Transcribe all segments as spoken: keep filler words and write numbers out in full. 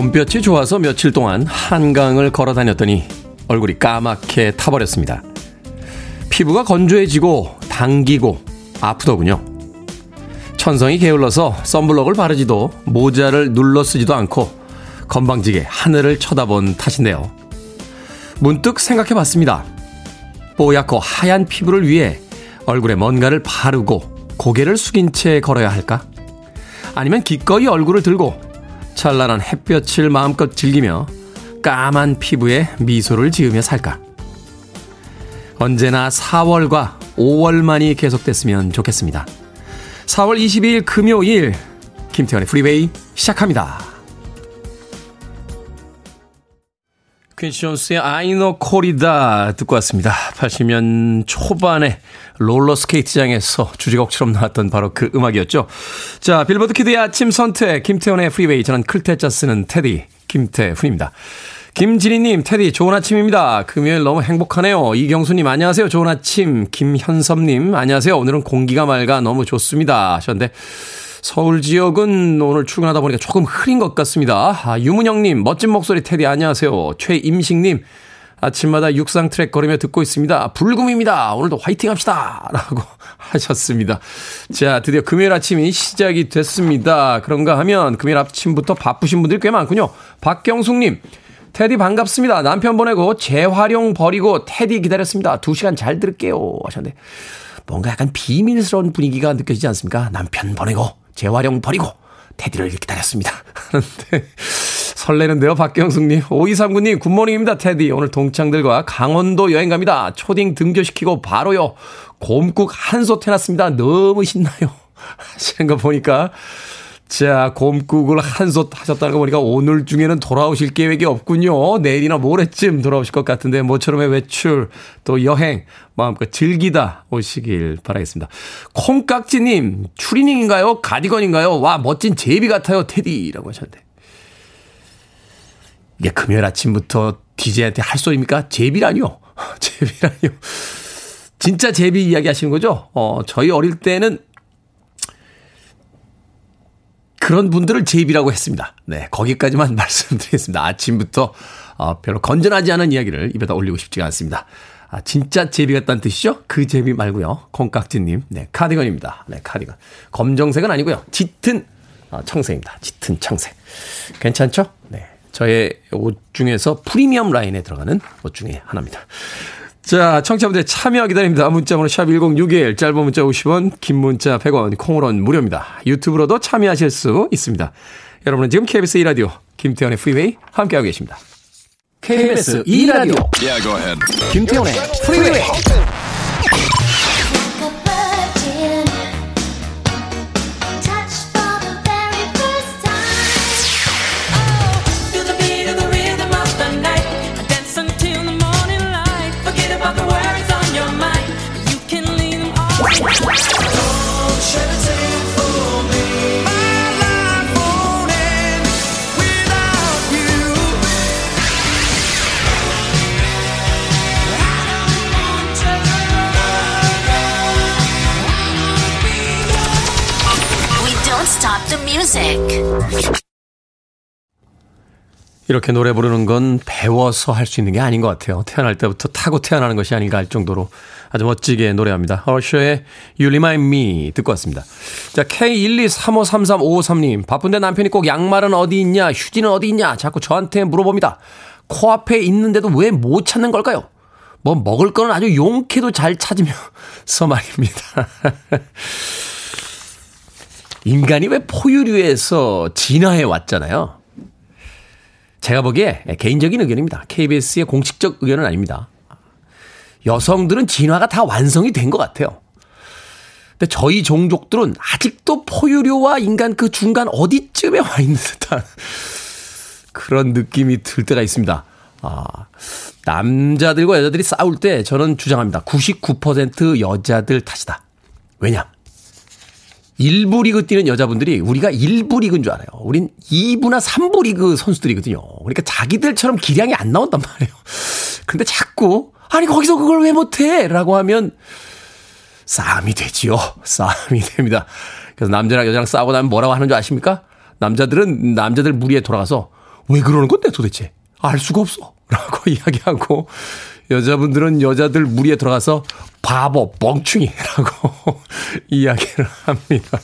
봄볕이 좋아서 며칠 동안 한강을 걸어 다녔더니 얼굴이 까맣게 타버렸습니다. 피부가 건조해지고 당기고 아프더군요. 천성이 게을러서 선블럭을 바르지도 모자를 눌러 쓰지도 않고 건방지게 하늘을 쳐다본 탓인데요. 문득 생각해봤습니다. 뽀얗고 하얀 피부를 위해 얼굴에 뭔가를 바르고 고개를 숙인 채 걸어야 할까? 아니면 기꺼이 얼굴을 들고 찬란한 햇볕을 마음껏 즐기며 까만 피부에 미소를 지으며 살까? 언제나 사월과 오월만이 계속됐으면 좋겠습니다. 사월 이십이일 금요일 김태현의 프리웨이 시작합니다. 퀸시온스의 아이노 코리다 듣고 왔습니다. 팔십 년 초반에 롤러스케이트장에서 주제곡처럼 나왔던 바로 그 음악이었죠. 자, 빌보드 키드의 아침 선택 김태훈의 프리웨이. 저는 클테짜 쓰는 테디 김태훈입니다. 김진희님, 테디 좋은 아침입니다. 금요일 너무 행복하네요. 이경수님 안녕하세요. 좋은 아침. 김현섭님 안녕하세요. 오늘은 공기가 맑아 너무 좋습니다 하셨는데 서울 지역은 오늘 출근하다 보니까 조금 흐린 것 같습니다. 아, 유문영님, 멋진 목소리 테디 안녕하세요. 최임식님, 아침마다 육상 트랙 걸으며 듣고 있습니다. 불금입니다. 오늘도 화이팅 합시다. 라고 하셨습니다. 자, 드디어 금요일 아침이 시작이 됐습니다. 그런가 하면 금요일 아침부터 바쁘신 분들이 꽤 많군요. 박경숙님, 테디 반갑습니다. 남편 보내고 재활용 버리고 테디 기다렸습니다. 두 시간 잘 들을게요. 하셨는데 뭔가 약간 비밀스러운 분위기가 느껴지지 않습니까? 남편 보내고 재활용 버리고 테디를 기다렸습니다 하는데 설레는데요. 박경숙님. 오이삼구님 굿모닝입니다. 테디 오늘 동창들과 강원도 여행 갑니다. 초딩 등교시키고 바로요 곰국 한솥 해놨습니다. 너무 신나요 하시는 거 보니까, 자, 곰국을 한솥 하셨다는 거 보니까 오늘 중에는 돌아오실 계획이 없군요. 내일이나 모레쯤 돌아오실 것 같은데 모처럼의 외출 또 여행 마음껏 즐기다 오시길 바라겠습니다. 콩깍지님, 추리닝인가요? 가디건인가요? 와, 멋진 제비 같아요 테디라고 하셨는데 이게 금요일 아침부터 디제이한테 할 소리입니까? 제비라뇨. 제비라뇨. 진짜 제비 이야기 하시는 거죠? 어, 저희 어릴 때는 그런 분들을 제비라고 했습니다. 네, 거기까지만 말씀드리겠습니다. 아침부터 어, 별로 건전하지 않은 이야기를 입에다 올리고 싶지가 않습니다. 아, 진짜 제비 같다는 뜻이죠? 그 제비 말고요. 콩깍지님, 네, 카디건입니다. 네, 카디건. 검정색은 아니고요. 짙은 어, 청색입니다. 짙은 청색. 괜찮죠? 네, 저의 옷 중에서 프리미엄 라인에 들어가는 옷 중에 하나입니다. 자, 청취자분들 참여 기다립니다. 문자번호 샵 일공육일, 짧은 문자 오십 원, 긴 문자 백 원, 콩으로는 무료입니다. 유튜브로도 참여하실 수 있습니다. 여러분은 지금 케이비에스 이 라디오 김태현의 프리웨이 함께하고 계십니다. 케이비에스 이 라디오 yeah, go ahead. 김태현의 프리웨이. 이렇게 노래 부르는 건 배워서 할 수 있는 게 아닌 것 같아요. 태어날 때부터 타고 태어나는 것이 아닌가 할 정도로 아주 멋지게 노래합니다. 허쇼의 You Remind Me 듣고 왔습니다. 자, 케이 일이삼오삼삼오오삼님 바쁜데 남편이 꼭 양말은 어디 있냐 휴지는 어디 있냐 자꾸 저한테 물어봅니다. 코앞에 있는데도 왜 못 찾는 걸까요? 뭐 먹을 거는 아주 용케도 잘 찾으면서 말입니다. 인간이 왜 포유류에서 진화해 왔잖아요. 제가 보기에 개인적인 의견입니다. 케이비에스의 공식적 의견은 아닙니다. 여성들은 진화가 다 완성이 된 것 같아요. 근데 저희 종족들은 아직도 포유류와 인간 그 중간 어디쯤에 와 있는 듯한 그런 느낌이 들 때가 있습니다. 아, 남자들과 여자들이 싸울 때 저는 주장합니다. 구십구 퍼센트 여자들 탓이다. 왜냐? 일 부 리그 뛰는 여자분들이 우리가 일 부 리그인 줄 알아요. 우린 이 부나 삼 부 리그 선수들이거든요. 그러니까 자기들처럼 기량이 안 나온단 말이에요. 근데 자꾸 아니 거기서 그걸 왜 못해? 라고 하면 싸움이 되지요. 싸움이 됩니다. 그래서 남자랑 여자랑 싸우고 나면 뭐라고 하는 줄 아십니까? 남자들은 남자들 무리에 돌아가서 왜 그러는 건데 도대체 알 수가 없어 라고 이야기하고, 여자분들은 여자들 무리에 들어가서 바보 멍충이라고 이야기를 합니다.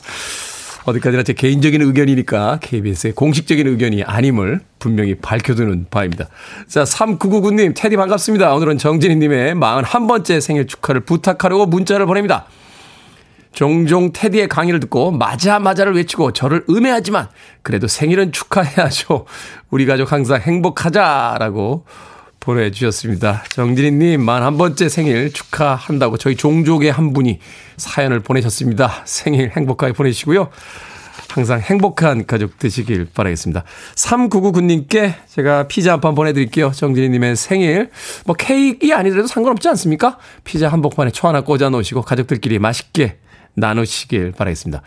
어디까지나 제 개인적인 의견이니까 케이비에스의 공식적인 의견이 아님을 분명히 밝혀두는 바입니다. 자, 삼구구구 님, 테디 반갑습니다. 오늘은 정진희님의 마흔한 번째 생일 축하를 부탁하려고 문자를 보냅니다. 종종 테디의 강의를 듣고 맞아 맞아를 외치고 저를 음해하지만 그래도 생일은 축하해야죠. 우리 가족 항상 행복하자라고 보내주셨습니다. 정진희님 만한 번째 생일 축하한다고 저희 종족의 한 분이 사연을 보내셨습니다. 생일 행복하게 보내시고요. 항상 행복한 가족 되시길 바라겠습니다. 삼구구구 님께 제가 피자 한 판 보내드릴게요. 정진희님의 생일 뭐 케이크 아니더라도 상관없지 않습니까? 피자 한복판에 초 하나 꽂아 놓으시고 가족들끼리 맛있게 나누시길 바라겠습니다.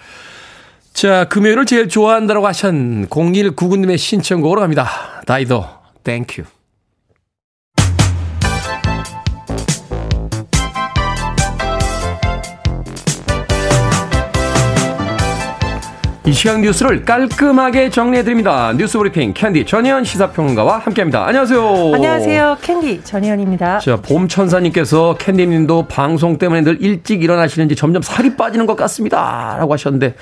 자, 금요일을 제일 좋아한다라고 하신 공일구구 님의 신청곡으로 갑니다. 다이도 땡큐. 이 시간 뉴스를 깔끔하게 정리해드립니다. 뉴스브리핑 캔디 전혜연 시사평론가와 함께합니다. 안녕하세요. 안녕하세요. 캔디 전혜연입니다. 자, 봄천사님께서 캔디님도 방송 때문에 늘 일찍 일어나시는지 점점 살이 빠지는 것 같습니다 라고 하셨는데,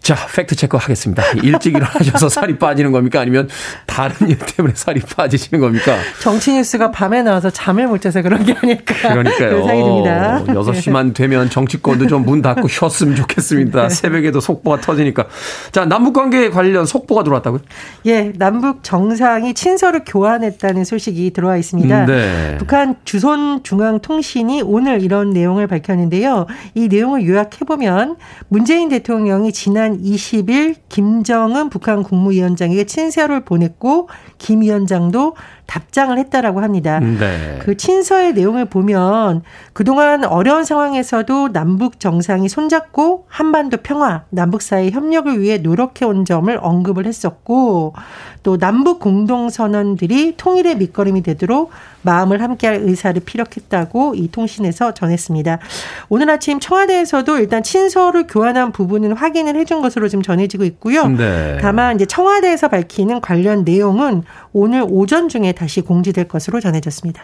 자, 팩트체크 하겠습니다. 일찍 일어나셔서 살이 빠지는 겁니까? 아니면 다른 일 때문에 살이 빠지시는 겁니까? 정치 뉴스가 밤에 나와서 잠을 못 자서 그런 게 아닐까. 그러니까요. 예상이 듭니다. 여섯 시만 되면 정치권도 좀 문 닫고 쉬었으면 좋겠습니다. 새벽에도 속보가 터지니까. 자, 남북관계 관련 속보가 들어왔다고요? 예, 남북 정상이 친서를 교환했다는 소식이 들어와 있습니다. 음, 네. 북한 조선중앙통신이 오늘 이런 내용을 밝혔는데요. 이 내용을 요약해보면 문재인 대통령이 지난 이십 일 김정은 북한 국무위원장에게 친서를 보냈고 김 위원장도 답장을 했다라고 합니다. 네. 그 친서의 내용을 보면 그동안 어려운 상황에서도 남북 정상이 손잡고 한반도 평화, 남북 사이 협력을 위해 노력해온 점을 언급을 했었고, 또 남북 공동선언들이 통일의 밑거름이 되도록 마음을 함께할 의사를 피력했다고 이 통신에서 전했습니다. 오늘 아침 청와대에서도 일단 친서를 교환한 부분은 확인을 해준 것으로 지금 전해지고 있고요. 네. 다만 이제 청와대에서 밝히는 관련 내용은 오늘 오전 중에 다시 공지될 것으로 전해졌습니다.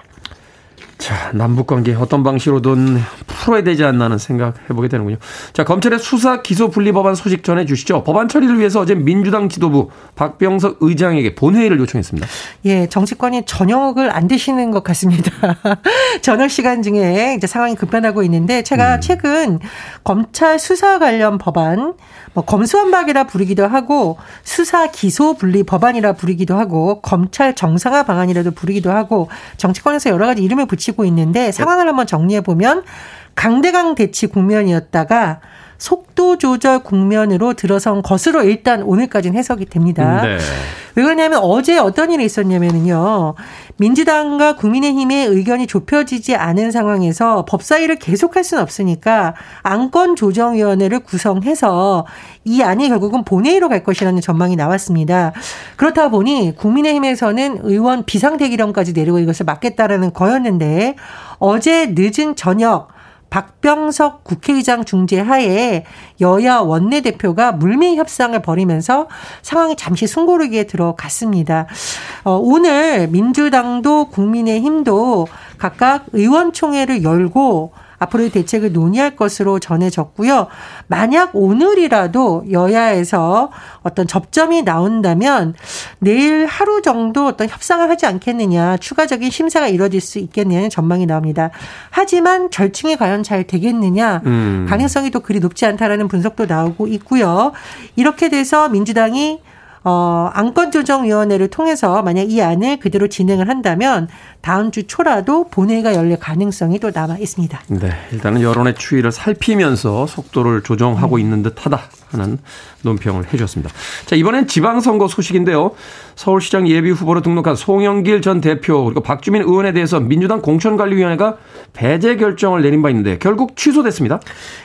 자, 남북관계 어떤 방식으로든 풀어야 되지 않나 하는 생각 해보게 되는군요. 자, 검찰의 수사 기소 분리 법안 소식 전해 주시죠. 법안 처리를 위해서 어제 민주당 지도부 박병석 의장에게 본회의를 요청했습니다. 예, 정치권이 저녁을 안 드시는 것 같습니다. 저녁 시간 중에 이제 상황이 급변하고 있는데, 제가 음. 최근 검찰 수사 관련 법안, 뭐 검수완박이라 부르기도 하고 수사 기소 분리 법안이라 부르기도 하고 검찰 정상화 방안이라도 부르기도 하고 정치권에서 여러 가지 이름을 붙이고 고 있는데, 상황을 한번 정리해보면 강대강 대치 국면이었다가 속도 조절 국면으로 들어선 것으로 일단 오늘까지는 해석이 됩니다. 네. 왜 그러냐면 어제 어떤 일이 있었냐면요, 민주당과 국민의힘의 의견이 좁혀지지 않은 상황에서 법사위를 계속할 수는 없으니까 안건조정위원회를 구성해서 이 안이 결국은 본회의로 갈 것이라는 전망이 나왔습니다. 그렇다 보니 국민의힘에서는 의원 비상대기령까지 내리고 이것을 막겠다라는 거였는데, 어제 늦은 저녁 박병석 국회의장 중재하에 여야 원내대표가 물밑 협상을 벌이면서 상황이 잠시 숨고르기에 들어갔습니다. 오늘 민주당도 국민의힘도 각각 의원총회를 열고 앞으로의 대책을 논의할 것으로 전해졌고요. 만약 오늘이라도 여야에서 어떤 접점이 나온다면 내일 하루 정도 어떤 협상을 하지 않겠느냐, 추가적인 심사가 이루어질 수 있겠느냐는 전망이 나옵니다. 하지만 절충이 과연 잘 되겠느냐, 음. 가능성이 또 그리 높지 않다라는 분석도 나오고 있고요. 이렇게 돼서 민주당이 어, 안건조정위원회를 통해서 만약 이 안을 그대로 진행을 한다면 다음 주 초라도 본회의가 열릴 가능성이 또 남아 있습니다. 네, 일단은 여론의 추이를 살피면서 속도를 조정하고 음. 있는 듯하다 하는 논평을 해주셨습니다. 자, 이번엔 지방선거 소식인데요. 서울시장 예비후보로 등록한 송영길 전 대표 그리고 박주민 의원에 대해서 민주당 공천관리위원회가 배제 결정을 내린 바 있는데 결국 취소됐습니다.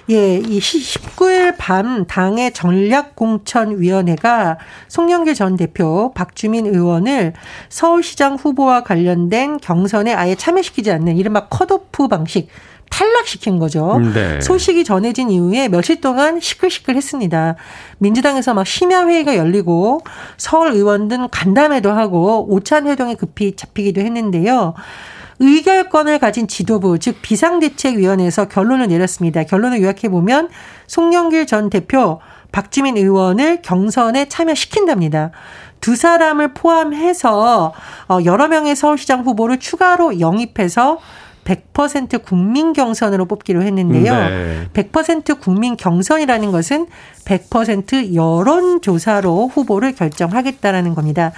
예, 이 십구 일 밤 당의 전략공천위원회가 송영길 전 대표, 박주민 의원을 서울시장 후보와 관련된 경선에 아예 참여시키지 않는 이른바 컷오프 방식, 탈락시킨 거죠. 네. 소식이 전해진 이후에 며칠 동안 시끌시끌했습니다. 민주당에서 막 심야회의가 열리고 서울 의원 등 간담회도 하고 오찬 회동에 급히 잡히기도 했는데요. 의결권을 가진 지도부, 즉 비상대책위원회에서 결론을 내렸습니다. 결론을 요약해보면 송영길 전 대표, 박주민 의원을 경선에 참여시킨답니다. 두 사람을 포함해서 여러 명의 서울시장 후보를 추가로 영입해서 백 퍼센트 국민 경선으로 뽑기로 했는데요. 네. 백 퍼센트 국민 경선이라는 것은 백 퍼센트 여론조사로 후보를 결정하겠다라는 겁니다.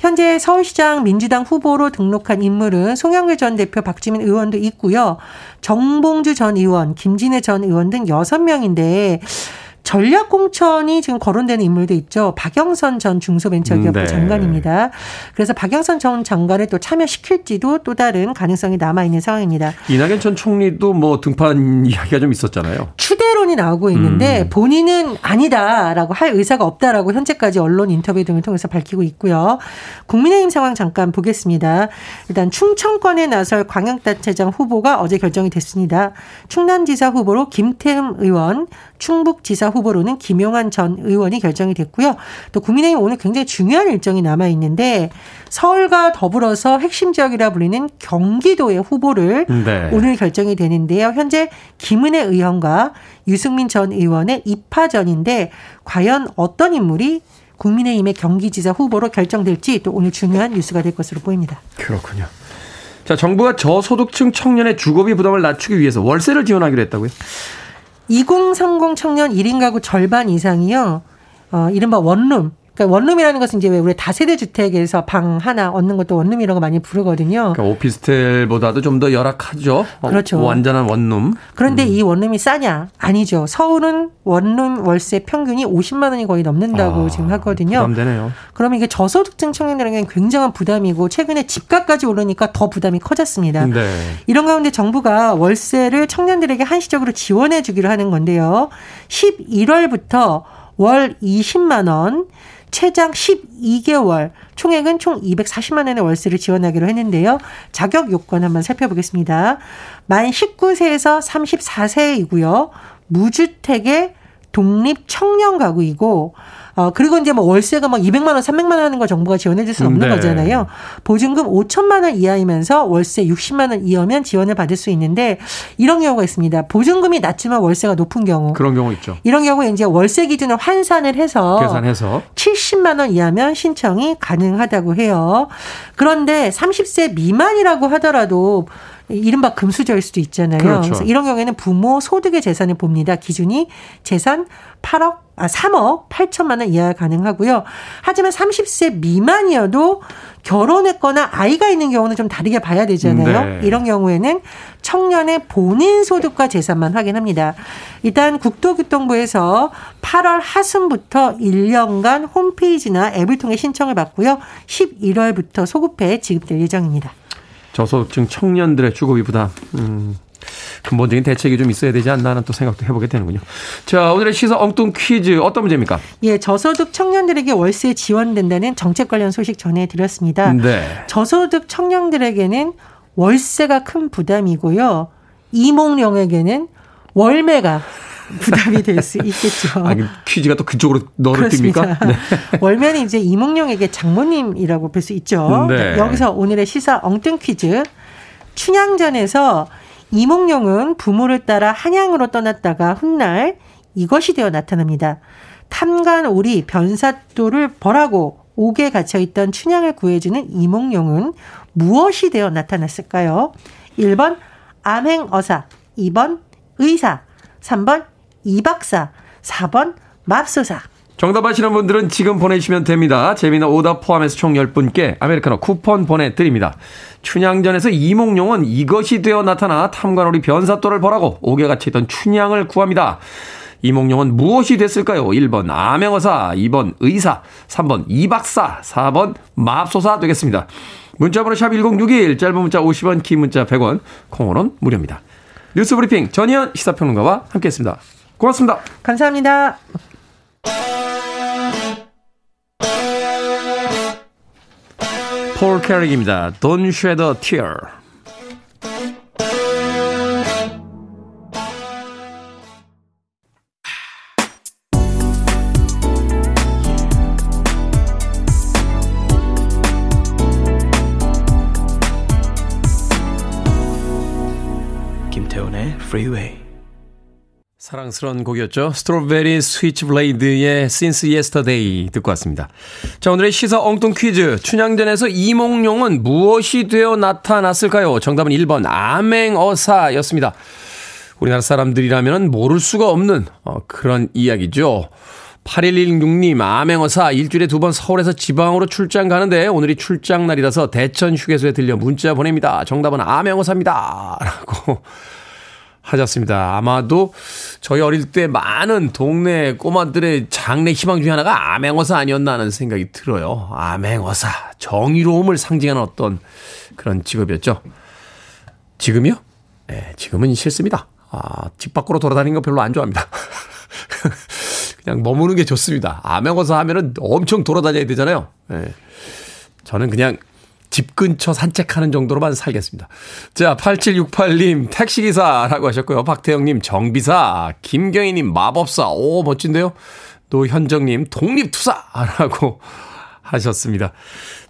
현재 서울시장 민주당 후보로 등록한 인물은 송영길 전 대표, 박주민 의원도 있고요. 정봉주 전 의원, 김진애 전 의원 등 여섯 명인데 전략공천이 지금 거론되는 인물도 있죠. 박영선 전 중소벤처기업부 네. 장관입니다. 그래서 박영선 전 장관을 또 참여시킬지도 또 다른 가능성이 남아있는 상황입니다. 이낙연 전 총리도 뭐 등판 이야기가 좀 있었잖아요. 추대론이 나오고 있는데 음. 본인은 아니다라고 할 의사가 없다라고 현재까지 언론 인터뷰 등을 통해서 밝히고 있고요. 국민의힘 상황 잠깐 보겠습니다. 일단 충청권에 나설 광역단체장 후보가 어제 결정이 됐습니다. 충남지사 후보로 김태흠 의원, 충북지사 후보로는 김용환 전 의원이 결정이 됐고요. 또 국민의힘 오늘 굉장히 중요한 일정이 남아있는데 서울과 더불어서 핵심 지역이라 불리는 경기도의 후보를 네. 오늘 결정이 되는데요. 현재 김은혜 의원과 유승민 전 의원의 입하전인데 과연 어떤 인물이 국민의힘의 경기지사 후보로 결정될지 또 오늘 중요한 뉴스가 될 것으로 보입니다. 그렇군요. 자, 정부가 저소득층 청년의 주거비 부담을 낮추기 위해서 월세를 지원하기로 했다고요? 이공삼공 청년 일 인 가구 절반 이상이요. 어, 이른바 원룸. 그러니까 원룸이라는 것은 이제 왜 우리 다세대 주택에서 방 하나 얻는 것도 원룸이라고 많이 부르거든요. 그러니까 오피스텔보다도 좀 더 열악하죠. 그렇죠. 어, 완전한 원룸. 그런데 음. 이 원룸이 싸냐? 아니죠. 서울은 원룸 월세 평균이 오십만 원이 거의 넘는다고 아, 지금 하거든요. 부담되네요. 그러면 이게 저소득층 청년들에게는 굉장한 부담이고 최근에 집값까지 오르니까 더 부담이 커졌습니다. 네. 이런 가운데 정부가 월세를 청년들에게 한시적으로 지원해 주기로 하는 건데요. 십일월부터 월 이십만 원, 최장 십이 개월, 총액은 총 이백사십만 원의 월세를 지원하기로 했는데요. 자격 요건 한번 살펴보겠습니다. 만 십구 세에서 서른네 세이고요. 무주택의 독립 청년 가구이고, 어, 그리고 이제 뭐 월세가 막 이백만 원, 삼백만 원 하는 거 정부가 지원해 줄 수는 없는 네. 거잖아요. 보증금 오천만 원 이하이면서 월세 육십만 원 이하면 지원을 받을 수 있는데 이런 경우가 있습니다. 보증금이 낮지만 월세가 높은 경우. 그런 경우 있죠. 이런 경우에 이제 월세 기준을 환산을 해서 계산해서 칠십만 원 이하면 신청이 가능하다고 해요. 그런데 삼십 세 미만이라고 하더라도 이른바 금수저일 수도 있잖아요. 그렇죠. 그래서 이런 경우에는 부모 소득의 재산을 봅니다. 기준이 재산 팔억, 아, 삼억 팔천만 원 이하 가능하고요. 하지만 삼십 세 미만이어도 결혼했거나 아이가 있는 경우는 좀 다르게 봐야 되잖아요. 네. 이런 경우에는 청년의 본인 소득과 재산만 확인합니다. 일단 국토교통부에서 팔월 하순부터 일 년간 홈페이지나 앱을 통해 신청을 받고요. 십일월부터 소급해 지급될 예정입니다. 저소득층 청년들의 주거비 부담. 음, 근본적인 대책이 좀 있어야 되지 않나 하는 또 생각도 해보게 되는군요. 자, 오늘의 시사 엉뚱 퀴즈 어떤 문제입니까? 예, 저소득 청년들에게 월세 지원된다는 정책 관련 소식 전해드렸습니다. 네. 저소득 청년들에게는 월세가 큰 부담이고요. 이몽룡에게는 월매가 부담이 될 수 있겠죠. 아니, 퀴즈가 또 그쪽으로 너를 띕니까? 네. 월면이 이제 이몽룡에게 장모님이라고 볼 수 있죠. 네. 여기서 오늘의 시사 엉뚱 퀴즈. 춘향전에서 이몽룡은 부모를 따라 한양으로 떠났다가 훗날 이것이 되어 나타납니다. 탐관오리 변사또를 벌하고 옥에 갇혀있던 춘향을 구해주는 이몽룡은 무엇이 되어 나타났을까요? 일 번 암행어사, 이 번 의사, 삼 번 이박사, 사 번 맙소사. 정답 아시는 분들은 지금 보내주시면 됩니다. 재미나 오답 포함해서 총 열 분께 아메리카노 쿠폰 보내드립니다. 춘향전에서 이몽룡은 이것이 되어 나타나 탐관오리 변사또를 벌하고 옥에 갇혀있던 춘향을 구합니다. 이몽룡은 무엇이 됐을까요? 일 번 암행어사, 이 번 의사, 삼 번 이박사, 사 번 맙소사 되겠습니다. 문자번호 샵 일공육일, 짧은 문자 오십 원, 긴 문자 백 원, 콩으로는 무료입니다. 뉴스브리핑 전희연 시사평론가와 함께했습니다. 고맙습니다. 감사합니다. 폴 캐릭입니다. Don't shed a tear. freeway. 사랑스러운 곡이었죠. 스트로베리 스위치블레이드의 Since Yesterday 듣고 왔습니다. 자, 오늘의 시사 엉뚱 퀴즈. 춘향전에서 이몽룡은 무엇이 되어 나타났을까요? 정답은 일 번 암행어사였습니다. 우리나라 사람들이라면 모를 수가 없는 어, 그런 이야기죠. 팔일일육 님, 암행어사 일주일에 두 번 서울에서 지방으로 출장 가는데 오늘이 출장날이라서 대천 휴게소에 들려 문자 보냅니다. 정답은 암행어사입니다. 라고 하셨습니다. 아마도 저희 어릴 때 많은 동네 꼬마들의 장래 희망 중에 하나가 암행어사 아니었나 하는 생각이 들어요. 암행어사, 정의로움을 상징하는 어떤 그런 직업이었죠. 지금이요? 네, 지금은 싫습니다. 아, 집 밖으로 돌아다니는 거 별로 안 좋아합니다. 그냥 머무는 게 좋습니다. 암행어사 하면은 엄청 돌아다녀야 되잖아요. 네. 저는 그냥 집 근처 산책하는 정도로만 살겠습니다. 자, 팔칠육팔 님 택시기사라고 하셨고요. 박태영님 정비사, 김경희님 마법사, 오 멋진데요. 노현정님 독립투사라고 하셨습니다.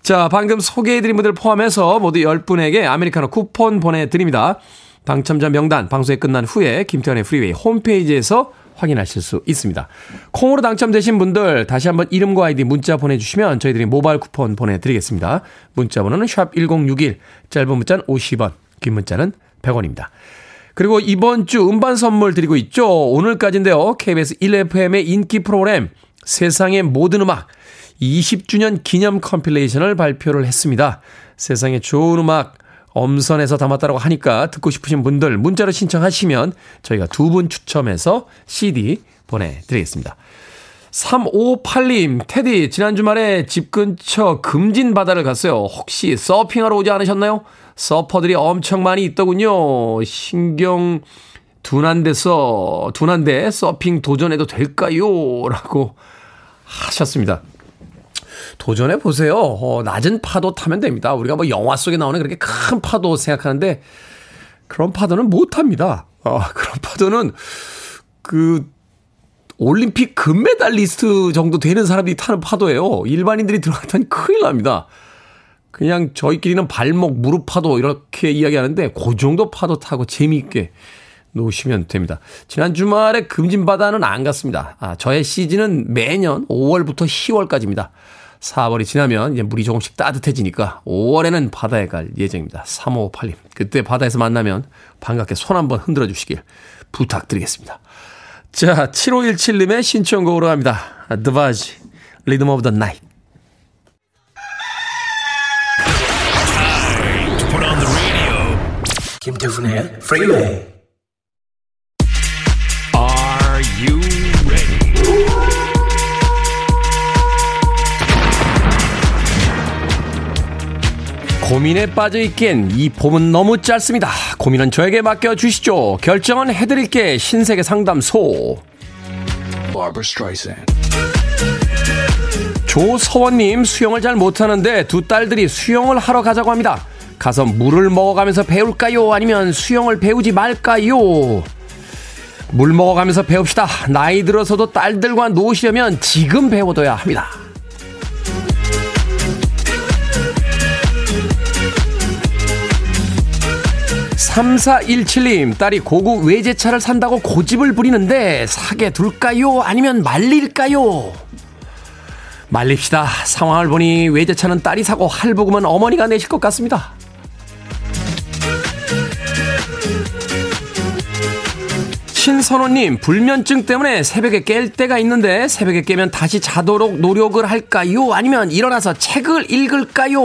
자, 방금 소개해드린 분들 포함해서 모두 열 분에게 아메리카노 쿠폰 보내드립니다. 당첨자 명단 방송이 끝난 후에 김태현의 프리웨이 홈페이지에서 확인하실 수 있습니다. 콩으로 당첨되신 분들 다시 한번 이름과 아이디 문자 보내주시면 저희들이 모바일 쿠폰 보내드리겠습니다. 문자 번호는 샵 일공육일, 짧은 문자는 오십 원, 긴 문자는 백 원입니다. 그리고 이번 주 음반 선물 드리고 있죠. 오늘까지인데요. 케이비에스 일 에프엠의 인기 프로그램 세상의 모든 음악 이십 주년 기념 컴필레이션을 발표를 했습니다. 세상의 좋은 음악 엄선해서 담았다라고 하니까 듣고 싶으신 분들 문자로 신청하시면 저희가 두 분 추첨해서 씨디 보내드리겠습니다. 삼오팔 님, 테디, 지난 주말에 집 근처 금진 바다를 갔어요. 혹시 서핑하러 오지 않으셨나요? 서퍼들이 엄청 많이 있더군요. 신경 둔한데서, 둔한데 서핑 도전해도 될까요? 라고 하셨습니다. 도전해 보세요. 어, 낮은 파도 타면 됩니다. 우리가 뭐 영화 속에 나오는 그렇게 큰 파도 생각하는데 그런 파도는 못 합니다. 어, 그런 파도는 그 올림픽 금메달리스트 정도 되는 사람들이 타는 파도예요. 일반인들이 들어갔다니 큰일 납니다. 그냥 저희끼리는 발목, 무릎 파도 이렇게 이야기하는데 그 정도 파도 타고 재미있게 놓으시면 됩니다. 지난 주말에 금진바다는 안 갔습니다. 아, 저의 시즌은 매년 오월부터 시월까지입니다. 사월이 지나면 이제 물이 조금씩 따뜻해지니까 오월에는 바다에 갈 예정입니다. 삼오팔 님, 그때 바다에서 만나면 반갑게 손 한번 흔들어 주시길 부탁드리겠습니다. 자, 칠오일칠 님의 신청곡으로 갑니다. 드바지, 리듬 오브 더 나이트. 김태훈의 프리웨이. 고민에 빠져있기엔 이 봄은 너무 짧습니다. 고민은 저에게 맡겨주시죠. 결정은 해드릴게. 신세계 상담소. 조서원님, 수영을 잘 못하는데 두 딸들이 수영을 하러 가자고 합니다. 가서 물을 먹어가면서 배울까요? 아니면 수영을 배우지 말까요? 물 먹어가면서 배웁시다. 나이 들어서도 딸들과 노시려면 지금 배워둬야 합니다. 삼사일칠 님, 딸이 고급 외제차를 산다고 고집을 부리는데 사게 둘까요? 아니면 말릴까요? 말립시다. 상황을 보니 외제차는 딸이 사고 할부금은 어머니가 내실 것 같습니다. 신선호님, 불면증 때문에 새벽에 깰 때가 있는데 새벽에 깨면 다시 자도록 노력을 할까요? 아니면 일어나서 책을 읽을까요?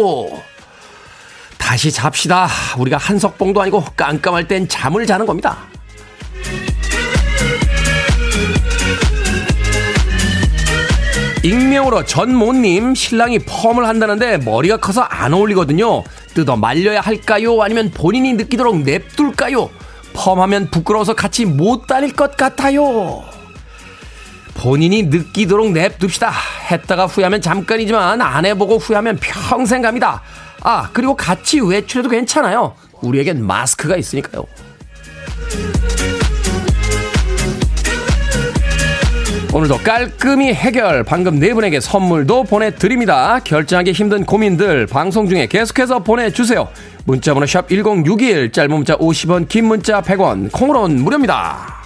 다시 잡시다. 우리가 한석봉도 아니고 깜깜할 땐 잠을 자는 겁니다. 익명으로 전모님, 신랑이 펌을 한다는데 머리가 커서 안 어울리거든요. 뜯어 말려야 할까요? 아니면 본인이 느끼도록 냅둘까요? 펌하면 부끄러워서 같이 못 다닐 것 같아요. 본인이 느끼도록 냅둡시다. 했다가 후회하면 잠깐이지만 안 해보고 후회하면 평생 갑니다. 아, 그리고 같이 외출해도 괜찮아요. 우리에겐 마스크가 있으니까요. 오늘도 깔끔히 해결. 방금 네 분에게 선물도 보내드립니다. 결정하기 힘든 고민들 방송 중에 계속해서 보내주세요. 문자번호 샵 일공육일, 짧은 문자 오십 원, 긴 문자 백 원, 콩으로는 무료입니다.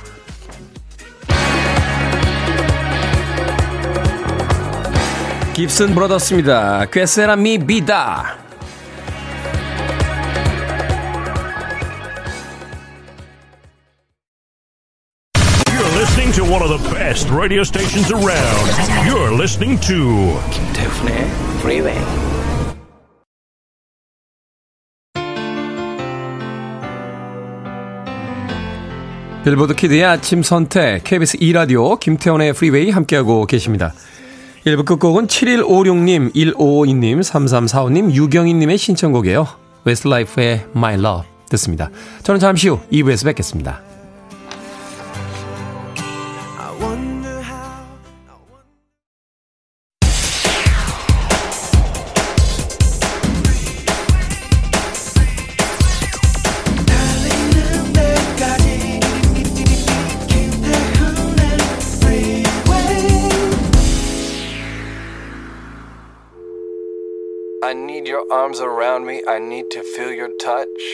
깁슨 브라더스입니다. 꾀세라 미 비다. You're listening to one of the best radio stations around. You're listening to 김태훈의 Freeway. 빌보드 키드의 아침 선택 케이비에스 이 라디오 김태원의 프리웨이 함께하고 계십니다. 일 부 끝곡은 칠일오육님, 일오오이님, 삼삼사오님, 유경희님의 신청곡이에요. 웨스트라이프의 My Love 듣습니다. 저는 잠시 후 이 부에서 뵙겠습니다. I need your arms around me. I need to feel your touch.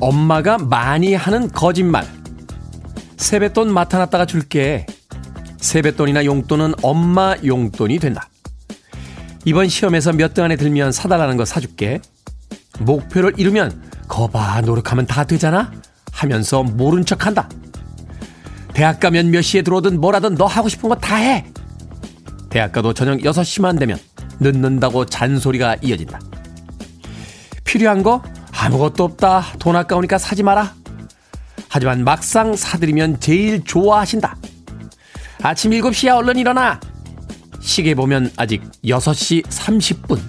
엄마가 많이 하는 거짓말. 세뱃돈 맡아놨다가 줄게. 세뱃돈이나 용돈은 엄마 용돈이 된다. 이번 시험에서 몇 등 안에 들면 사달라는 거 사줄게. 목표를 이루면 거봐 노력하면 다 되잖아. 하면서 모른 척한다. 대학 가면 몇 시에 들어오든 뭐라든 너 하고 싶은 거 다 해. 대학 가도 저녁 여섯 시만 되면 늦는다고 잔소리가 이어진다. 필요한 거 아무것도 없다. 돈 아까우니까 사지 마라. 하지만 막상 사드리면 제일 좋아하신다. 아침 일곱 시야 얼른 일어나. 시계 보면 아직 여섯 시 삼십 분.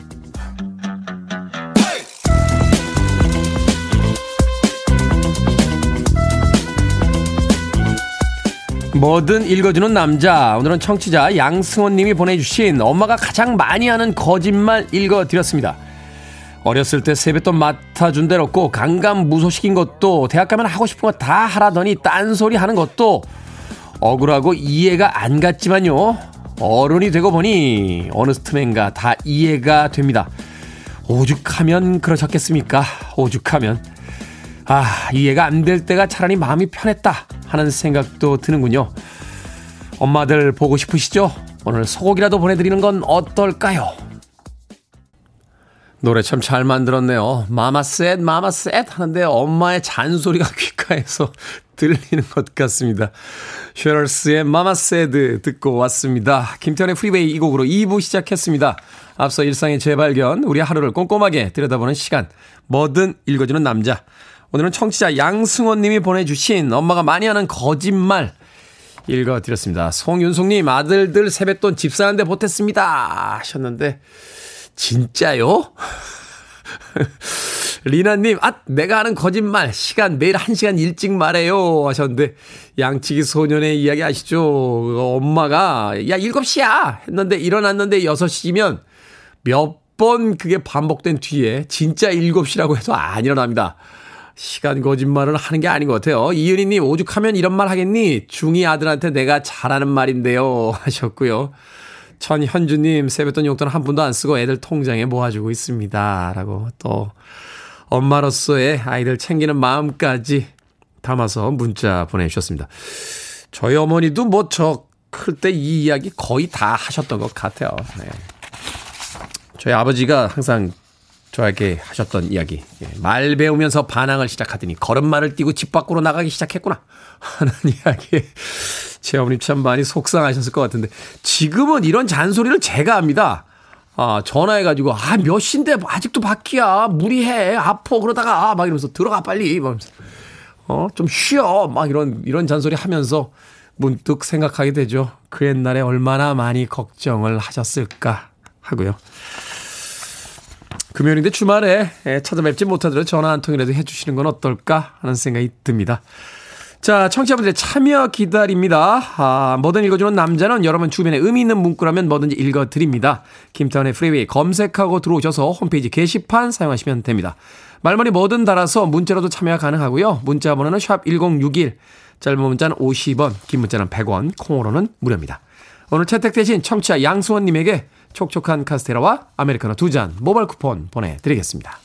뭐든 읽어주는 남자, 오늘은 청취자 양승원님이 보내주신 엄마가 가장 많이 하는 거짓말 읽어드렸습니다. 어렸을 때 세뱃돈 맡아준 대로 없고 강간무소시킨 것도, 대학 가면 하고 싶은 거 다 하라더니 딴소리 하는 것도 억울하고 이해가 안 갔지만요, 어른이 되고 보니 어느 스트맨가 다 이해가 됩니다. 오죽하면 그러셨겠습니까? 오죽하면. 아, 이해가 안 될 때가 차라리 마음이 편했다 하는 생각도 드는군요. 엄마들 보고 싶으시죠? 오늘 소고기라도 보내드리는 건 어떨까요? 노래 참 잘 만들었네요. 마마셋 마마셋 하는데 엄마의 잔소리가 귓가에서 들리는 것 같습니다. 쉐럴스의 마마셋 듣고 왔습니다. 김태현의 프리베이 이 곡으로 이 부 시작했습니다. 앞서 일상의 재발견, 우리 하루를 꼼꼼하게 들여다보는 시간, 뭐든 읽어주는 남자. 오늘은 청취자 양승원님이 보내주신 엄마가 많이 하는 거짓말 읽어드렸습니다. 송윤숙님, 아들들 세뱃돈 집 사는데 보탰습니다 하셨는데 진짜요? 리나님, 아, 내가 하는 거짓말 시간 매일 한 시간 일찍 말해요 하셨는데 양치기 소년의 이야기 아시죠? 엄마가 야 일곱 시야 했는데 일어났는데 여섯 시면 몇 번 그게 반복된 뒤에 진짜 일곱 시라고 해서 안 일어납니다. 시간 거짓말은 하는 게 아닌 것 같아요. 이은희님, 오죽하면 이런 말 하겠니? 중이 아들한테 내가 잘하는 말인데요 하셨고요. 천현주님, 세뱃돈 용돈 한 푼도 안 쓰고 애들 통장에 모아주고 있습니다 라고 또 엄마로서의 아이들 챙기는 마음까지 담아서 문자 보내주셨습니다. 저희 어머니도 뭐 저 클 때 이 이야기 거의 다 하셨던 것 같아요. 네. 저희 아버지가 항상 저에게 하셨던 이야기, 말 배우면서 반항을 시작하더니 걸음마를 띄고 집 밖으로 나가기 시작했구나 하는 이야기. 제 어머님 참 많이 속상하셨을 것 같은데 지금은 이런 잔소리를 제가 합니다. 아, 전화해가지고 아 몇 시인데 아직도 밖이야, 무리해, 아파, 그러다가 아, 막 이러면서 들어가 빨리 막 이러면서 어 좀 쉬어 막 이런 이런 잔소리 하면서 문득 생각하게 되죠. 그 옛날에 얼마나 많이 걱정을 하셨을까 하고요. 금요일인데 주말에 찾아뵙지 못하더라도 전화 한 통이라도 해주시는 건 어떨까 하는 생각이 듭니다. 자, 청취자분들의 참여 기다립니다. 아, 뭐든 읽어주는 남자는 여러분 주변에 의미 있는 문구라면 뭐든지 읽어드립니다. 김태환의 프리웨이 검색하고 들어오셔서 홈페이지 게시판 사용하시면 됩니다. 말머리 뭐든 달아서 문자로도 참여가 가능하고요. 문자 번호는 샵 일공육일, 짧은 문자는 오십 원, 긴 문자는 백 원, 콩으로는 무료입니다. 오늘 채택되신 청취자 양수원님에게 촉촉한 카스테라와 아메리카노 두 잔 모바일 쿠폰 보내드리겠습니다.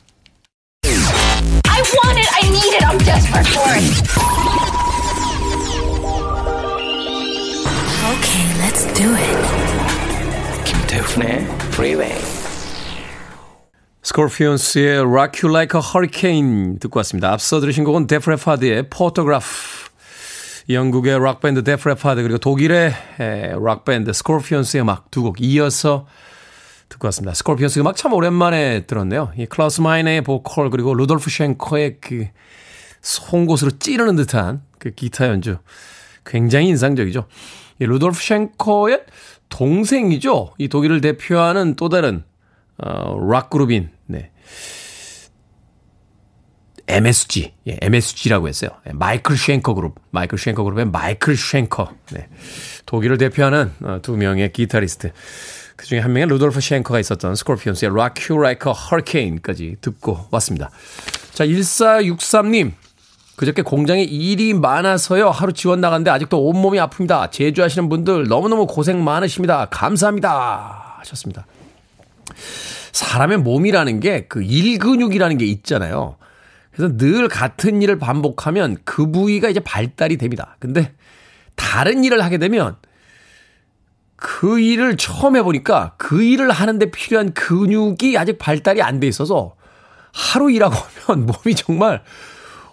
I want it, I need it, I'm desperate for it. Okay, let's do it. 김태훈의 Freeway. 스콜피온스의 Rock You Like a Hurricane 듣고 왔습니다. 앞서 들으신 곡은 데프 레파드의 Photograph. 영국의 록밴드 데프 레파드 그리고 독일의 록밴드 스콜피온스의 음악 두 곡 이어서 듣고 왔습니다. 스콜피온스 음악 참 오랜만에 들었네요. 이 클라우스 마이너의 보컬 그리고 루돌프 쉔커의 그 송곳으로 찌르는 듯한 그 기타 연주 굉장히 인상적이죠. 이 루돌프 쉔커의 동생이죠. 이 독일을 대표하는 또 다른 어, 록 그룹인 네. 엠에스지, 예, 엠에스지라고 했어요. 예, 마이클 쉔커 그룹, 마이클 쉔커 그룹의 마이클 쉔커. 네. 독일을 대표하는 어, 두 명의 기타리스트. 그 중에 한 명의 루돌프 쉔커가 있었던 스콜피온스의 Rock You Like a Hurricane까지 듣고 왔습니다. 자, 일사육삼 님. 그저께 공장에 일이 많아서요. 하루 지원 나갔는데 아직도 온몸이 아픕니다. 제주하시는 분들 너무너무 고생 많으십니다. 감사합니다. 하셨습니다. 사람의 몸이라는 게 그 일근육이라는 게 있잖아요. 그래서 늘 같은 일을 반복하면 그 부위가 이제 발달이 됩니다. 근데 다른 일을 하게 되면 그 일을 처음 해보니까 그 일을 하는데 필요한 근육이 아직 발달이 안 돼 있어서 하루 일하고 오면 몸이 정말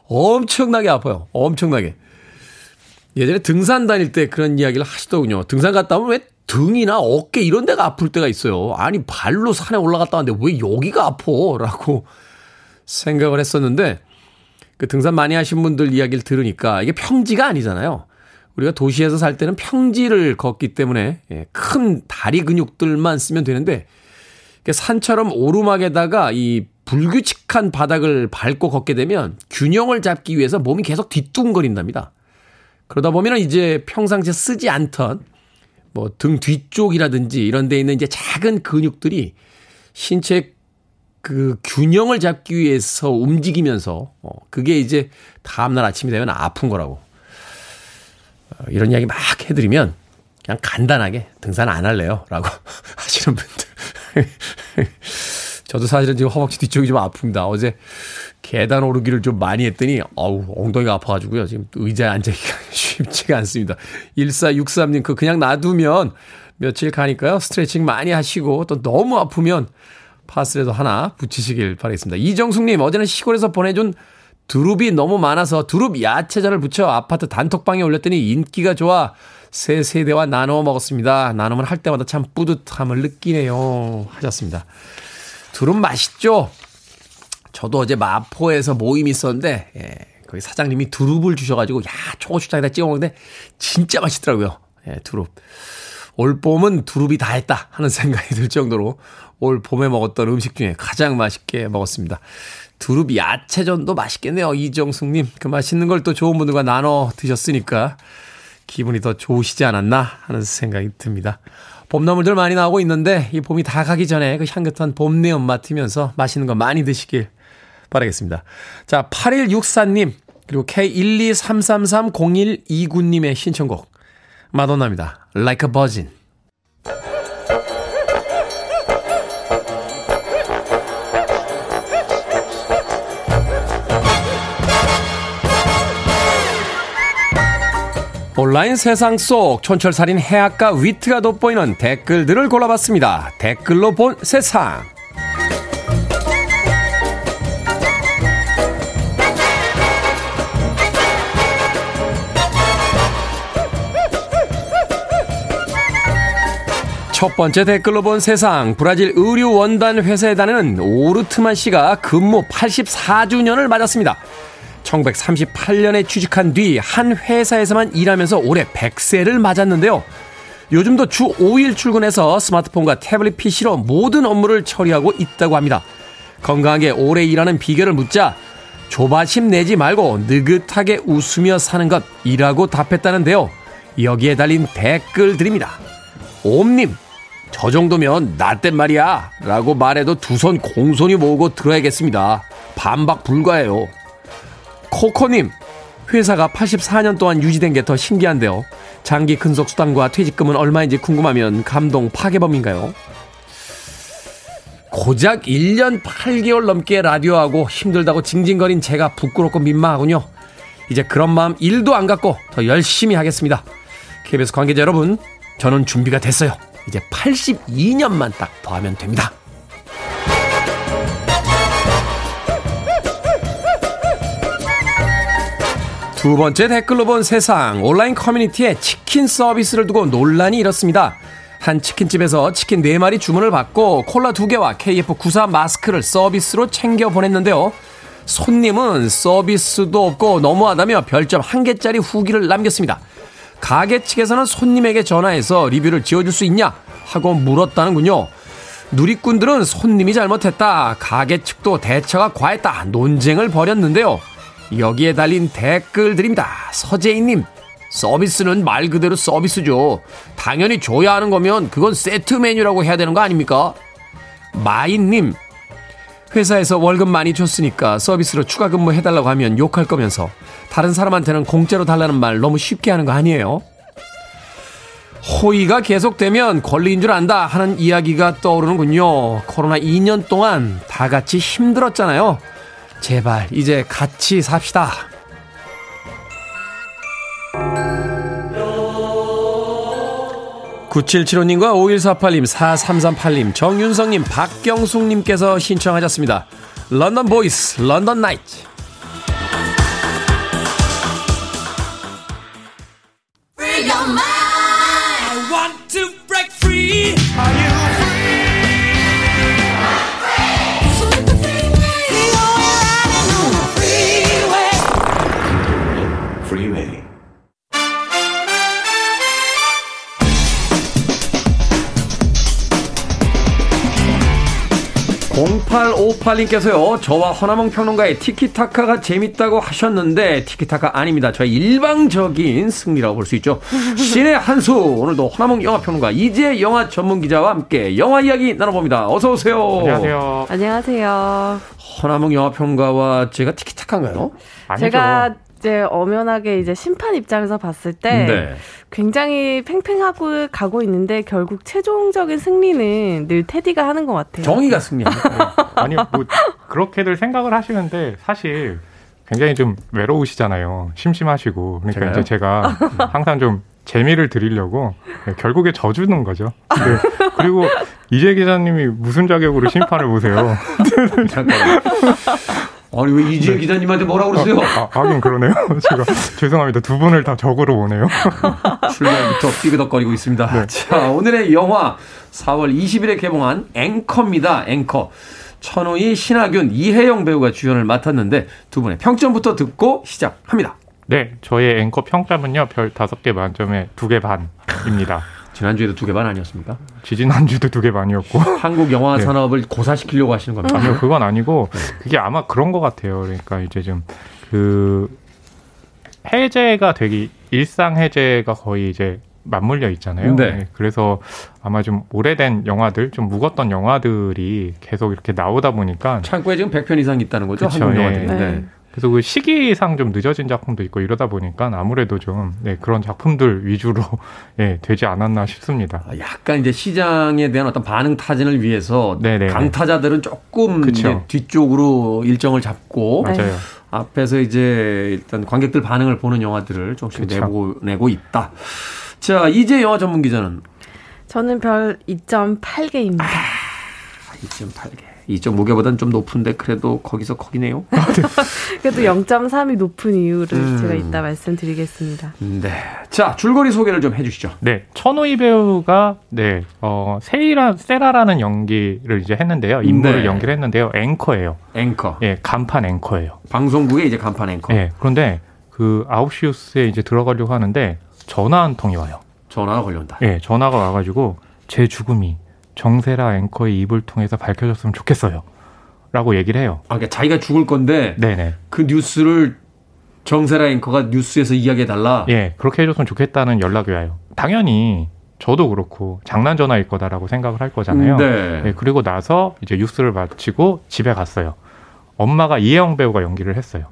엄청나게 아파요. 엄청나게. 예전에 등산 다닐 때 그런 이야기를 하시더군요. 등산 갔다 오면 왜 등이나 어깨 이런 데가 아플 때가 있어요. 아니 발로 산에 올라갔다 왔는데 왜 여기가 아파? 라고 생각을 했었는데 그 등산 많이 하신 분들 이야기를 들으니까 이게 평지가 아니잖아요. 우리가 도시에서 살 때는 평지를 걷기 때문에 큰 다리 근육들만 쓰면 되는데 산처럼 오르막에다가 이 불규칙한 바닥을 밟고 걷게 되면 균형을 잡기 위해서 몸이 계속 뒤뚱거린답니다. 그러다 보면 이제 평상시에 쓰지 않던 뭐 등 뒤쪽이라든지 이런 데 있는 이제 작은 근육들이 신체의 그 균형을 잡기 위해서 움직이면서 어 그게 이제 다음날 아침이 되면 아픈 거라고 어 이런 이야기 막 해드리면 그냥 간단하게 등산 안 할래요 라고 하시는 분들 저도 사실은 지금 허벅지 뒤쪽이 좀 아픕니다. 어제 계단 오르기를 좀 많이 했더니 어우 엉덩이가 아파가지고요. 지금 의자에 앉아있기가 쉽지가 않습니다. 일사육삼 님 그 그냥 놔두면 며칠 가니까요. 스트레칭 많이 하시고 또 너무 아프면 파스라도 하나 붙이시길 바라겠습니다. 이정숙님 어제는 시골에서 보내준 두릅이 너무 많아서 두릅 야채전을 부쳐 아파트 단톡방에 올렸더니 인기가 좋아 세 세대와 나눠 먹었습니다. 나눔을 할 때마다 참 뿌듯함을 느끼네요 하셨습니다. 두릅 맛있죠? 저도 어제 마포에서 모임이 있었는데 예, 거기 사장님이 두릅을 주셔가지고 야 초고추장에다 찍어 먹는데 진짜 맛있더라고요. 예, 두릅. 올 봄은 두릅이 다 했다 하는 생각이 들 정도로 올 봄에 먹었던 음식 중에 가장 맛있게 먹었습니다. 두릅 야채전도 맛있겠네요. 이정숙님 그 맛있는 걸 또 좋은 분들과 나눠 드셨으니까 기분이 더 좋으시지 않았나 하는 생각이 듭니다. 봄나물들 많이 나오고 있는데 이 봄이 다 가기 전에 그 향긋한 봄 내음 맡으면서 맛있는 거 많이 드시길 바라겠습니다. 자 팔일육사 님 그리고 케이 일이삼삼삼공일이구 님의 신청곡 마돈나입니다. Like a Virgin. 온라인 세상 속 촌철살인 해학과 위트가 돋보이는 댓글들을 골라봤습니다. 댓글로 본 세상. 첫 번째 댓글로 본 세상. 브라질 의료원단 회사에 다니는 오르트만 씨가 근무 팔십사 주년을 맞았습니다. 천구백삼십팔 년에 취직한 뒤 한 회사에서만 일하면서 올해 백 세를 맞았는데요. 요즘도 주 오 일 출근해서 스마트폰과 태블릿 피시로 모든 업무를 처리하고 있다고 합니다. 건강하게 오래 일하는 비결을 묻자 조바심 내지 말고 느긋하게 웃으며 사는 것이라고 답했다는데요. 여기에 달린 댓글들입니다. 옴님, 저 정도면 나 땐 말이야 라고 말해도 두 손 공손히 모으고 들어야겠습니다. 반박 불가예요. 코코님, 회사가 팔십사 년 동안 유지된 게 더 신기한데요. 장기 근속 수당과 퇴직금은 얼마인지 궁금하면 감동 파괴범인가요? 고작 일 년 팔 개월 넘게 라디오하고 힘들다고 징징거린 제가 부끄럽고 민망하군요. 이제 그런 마음 일도 안 갖고 더 열심히 하겠습니다. 케이비에스 관계자 여러분, 저는 준비가 됐어요. 이제 팔십이 년만 딱 더하면 됩니다. 두 번째 댓글로 본 세상. 온라인 커뮤니티에 치킨 서비스를 두고 논란이 일었습니다. 한 치킨집에서 치킨 네 마리 주문을 받고 콜라 두 개와 케이에프 구십사 마스크를 서비스로 챙겨 보냈는데요. 손님은 서비스도 없고 너무하다며 별점 한 개짜리 후기를 남겼습니다. 가게 측에서는 손님에게 전화해서 리뷰를 지어줄 수 있냐 하고 물었다는군요. 누리꾼들은 손님이 잘못했다, 가게 측도 대처가 과했다 논쟁을 벌였는데요. 여기에 달린 댓글들입니다. 서재인님, 서비스는 말 그대로 서비스죠. 당연히 줘야 하는 거면 그건 세트 메뉴라고 해야 되는 거 아닙니까? 마인님, 회사에서 월급 많이 줬으니까 서비스로 추가 근무 해달라고 하면 욕할 거면서 다른 사람한테는 공짜로 달라는 말 너무 쉽게 하는 거 아니에요? 호의가 계속되면 권리인 줄 안다 하는 이야기가 떠오르는군요. 코로나 이 년 동안 다 같이 힘들었잖아요. 제발 이제 같이 삽시다. 구칠칠오 님과 오일사팔 님, 사삼삼팔 님, 정윤성님, 박경숙님께서 신청하셨습니다. 런던 보이스, 런던 나이트. 팔오팔님께서요, 저와 허남몽 평론가의 티키타카가 재밌다고 하셨는데 티키타카 아닙니다. 저의 일방적인 승리라고 볼 수 있죠. 신의 한수, 오늘도 허남몽 영화평론가 이제 영화 전문기자와 함께 영화 이야기 나눠봅니다. 어서오세요. 안녕하세요. 안녕하세요. 허남몽 영화평론가와 제가 티키타카인가요? 아니죠. 제가 이제 엄연하게 이제 심판 입장에서 봤을 때 네. 굉장히 팽팽하고 가고 있는데 결국 최종적인 승리는 늘 테디가 하는 것 같아요. 정의가 승리합니다. 아니 뭐 그렇게들 생각을 하시는데 사실 굉장히 좀 외로우시잖아요. 심심하시고. 그러니까 제가요? 이제 제가 항상 좀 재미를 드리려고 결국에 져주는 거죠. 네. 그리고 이재 기자님이 무슨 자격으로 심판을 보세요? 잠깐만요. 아니 왜 이지혜 네. 기자님한테 뭐라고 그러세요? 아, 아, 하긴 그러네요. 제가 죄송합니다. 두 분을 다 적으로 오네요. 출발부터 삐그덕거리고 있습니다. 네. 자, 오늘의 영화 사월 이십일에 개봉한 앵커입니다. 앵커. 천우희, 신하균, 이혜영 배우가 주연을 맡았는데 두 분의 평점부터 듣고 시작합니다. 네. 저의 앵커 평점은요. 별 다섯 개 만점에 두 개 반입니다. 지난주에도 두 개 반 아니었습니까? 지지난주도 두 개 반이었고. 한국 영화 산업을 네. 고사시키려고 하시는 겁니다. 아니요, 그건 아니고, 그게 아마 그런 것 같아요. 그러니까 이제 좀, 그, 해제가 되기, 일상 해제가 거의 이제 맞물려 있잖아요. 네. 네. 그래서 아마 좀 오래된 영화들, 좀 묵었던 영화들이 계속 이렇게 나오다 보니까. 창고에 지금 백 편 이상 있다는 거죠? 그쵸, 한국 영화들이. 네. 네. 그래서 그 시기상 좀 늦어진 작품도 있고 이러다 보니까 아무래도 좀 네, 그런 작품들 위주로 네, 되지 않았나 싶습니다. 약간 이제 시장에 대한 어떤 반응 타진을 위해서 네네네. 강타자들은 조금 이제 뒤쪽으로 일정을 잡고 맞아요. 앞에서 이제 일단 관객들 반응을 보는 영화들을 조금씩 내고, 내고 있다. 자, 이제 영화 전문 기자는? 저는 별 이 점 팔 개입니다. 아, 이 점 팔 개. 이 점 오 개보다는 좀 높은데 그래도 거기서 거기네요. 그래도 영 점 삼이 높은 이유를 음. 제가 이따 말씀드리겠습니다. 네, 자 줄거리 소개를 좀 해주시죠. 네, 천우희 배우가 네 어, 세이라 세라라는 연기를 이제 했는데요. 인물을 네. 연기를 했는데요. 앵커예요. 앵커. 예, 간판 앵커예요. 방송국의 이제 간판 앵커. 예. 그런데 그 아홉 시 뉴스에 이제 들어가려고 하는데 전화 한 통이 와요. 전화가 걸려온다. 예, 전화가 와가지고 제 죽음이 정세라 앵커의 입을 통해서 밝혀졌으면 좋겠어요 라고 얘기를 해요. 아, 그러니까 자기가 죽을 건데 네네. 그 뉴스를 정세라 앵커가 뉴스에서 이야기해달라. 예, 그렇게 해줬으면 좋겠다는 연락이 와요. 당연히 저도 그렇고 장난 전화일 거다라고 생각을 할 거잖아요. 네. 예, 그리고 나서 이제 뉴스를 마치고 집에 갔어요. 엄마가 이혜영 배우가 연기를 했어요.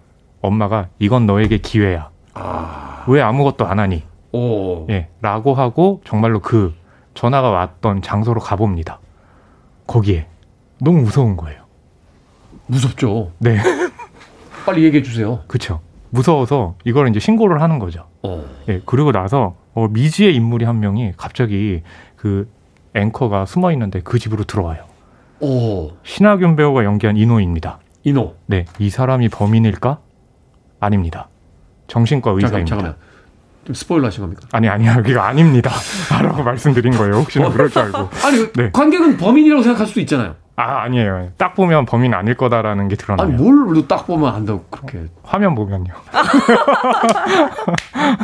엄마가 이건 너에게 기회야. 아. 왜 아무것도 안 하니? 오. 예, 라고 하고 정말로 그 전화가 왔던 장소로 가봅니다. 거기에 너무 무서운 거예요. 무섭죠. 네. 빨리 얘기해 주세요. 그렇죠. 무서워서 이걸 이제 신고를 하는 거죠. 어. 예, 그리고 나서 어, 미지의 인물이 한 명이 갑자기 그 앵커가 숨어 있는데 그 집으로 들어와요. 오. 신하균 배우가 연기한 이노입니다. 이노. 네, 이 사람이 범인일까? 아닙니다. 정신과 의사입니다. 잠깐, 잠깐만. 좀 스포일러 하신 겁니까? 아니 아니야, 그거 아닙니다. 라고 말씀드린 거예요. 혹시나 어. 그럴 줄 알고. 아니 네. 관객은 범인이라고 생각할 수도 있잖아요. 아 아니에요. 딱 보면 범인 아닐 거다라는 게 드러나요. 아니 뭘로 딱 보면 안다고 그렇게 어, 화면 보면요.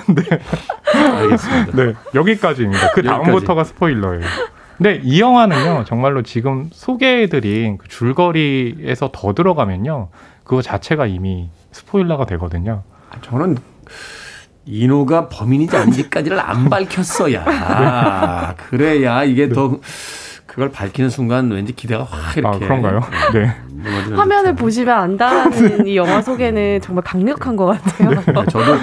네. 알겠습니다. 네 여기까지입니다. 그 다음부터가 스포일러예요. 근데 이 영화는요 정말로 지금 소개해드린 그 줄거리에서 더 들어가면요 그거 자체가 이미 스포일러가 되거든요. 저는 이노가 범인인지 아닌지까지를 안 밝혔어야 아, 그래야 이게 네. 더 그걸 밝히는 순간 왠지 기대가 확 이렇게. 아, 그런가요? 네. 화면을 보시면 안다는 이 영화 소개는 정말 강력한 것 같아요. 네. 네, 저도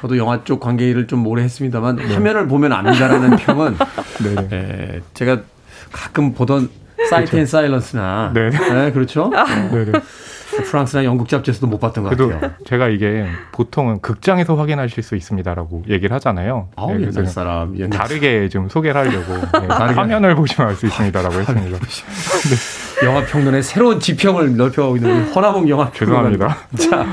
저도 영화 쪽 관계 일을 좀 오래 했습니다만 네. 화면을 보면 안다라는 평은 네. 네. 제가 가끔 보던 사이트 앤 사일런스나 네. 네, 그렇죠? 네. 네. 프랑스나 영국 잡지에서도 못 봤던 것 같아요. 제가 이게 보통은 극장에서 확인하실 수 있습니다라고 얘기를 하잖아요. 아, 네, 옛날 사람. 옛날 다르게 좀 소개를 하려고 네, 화면을 보시면 알 수 있습니다라고 했습니다. 네. 영화 평론의 새로운 지평을 넓혀가고 있는 허나봉 영화 평론. 죄송합니다. 자,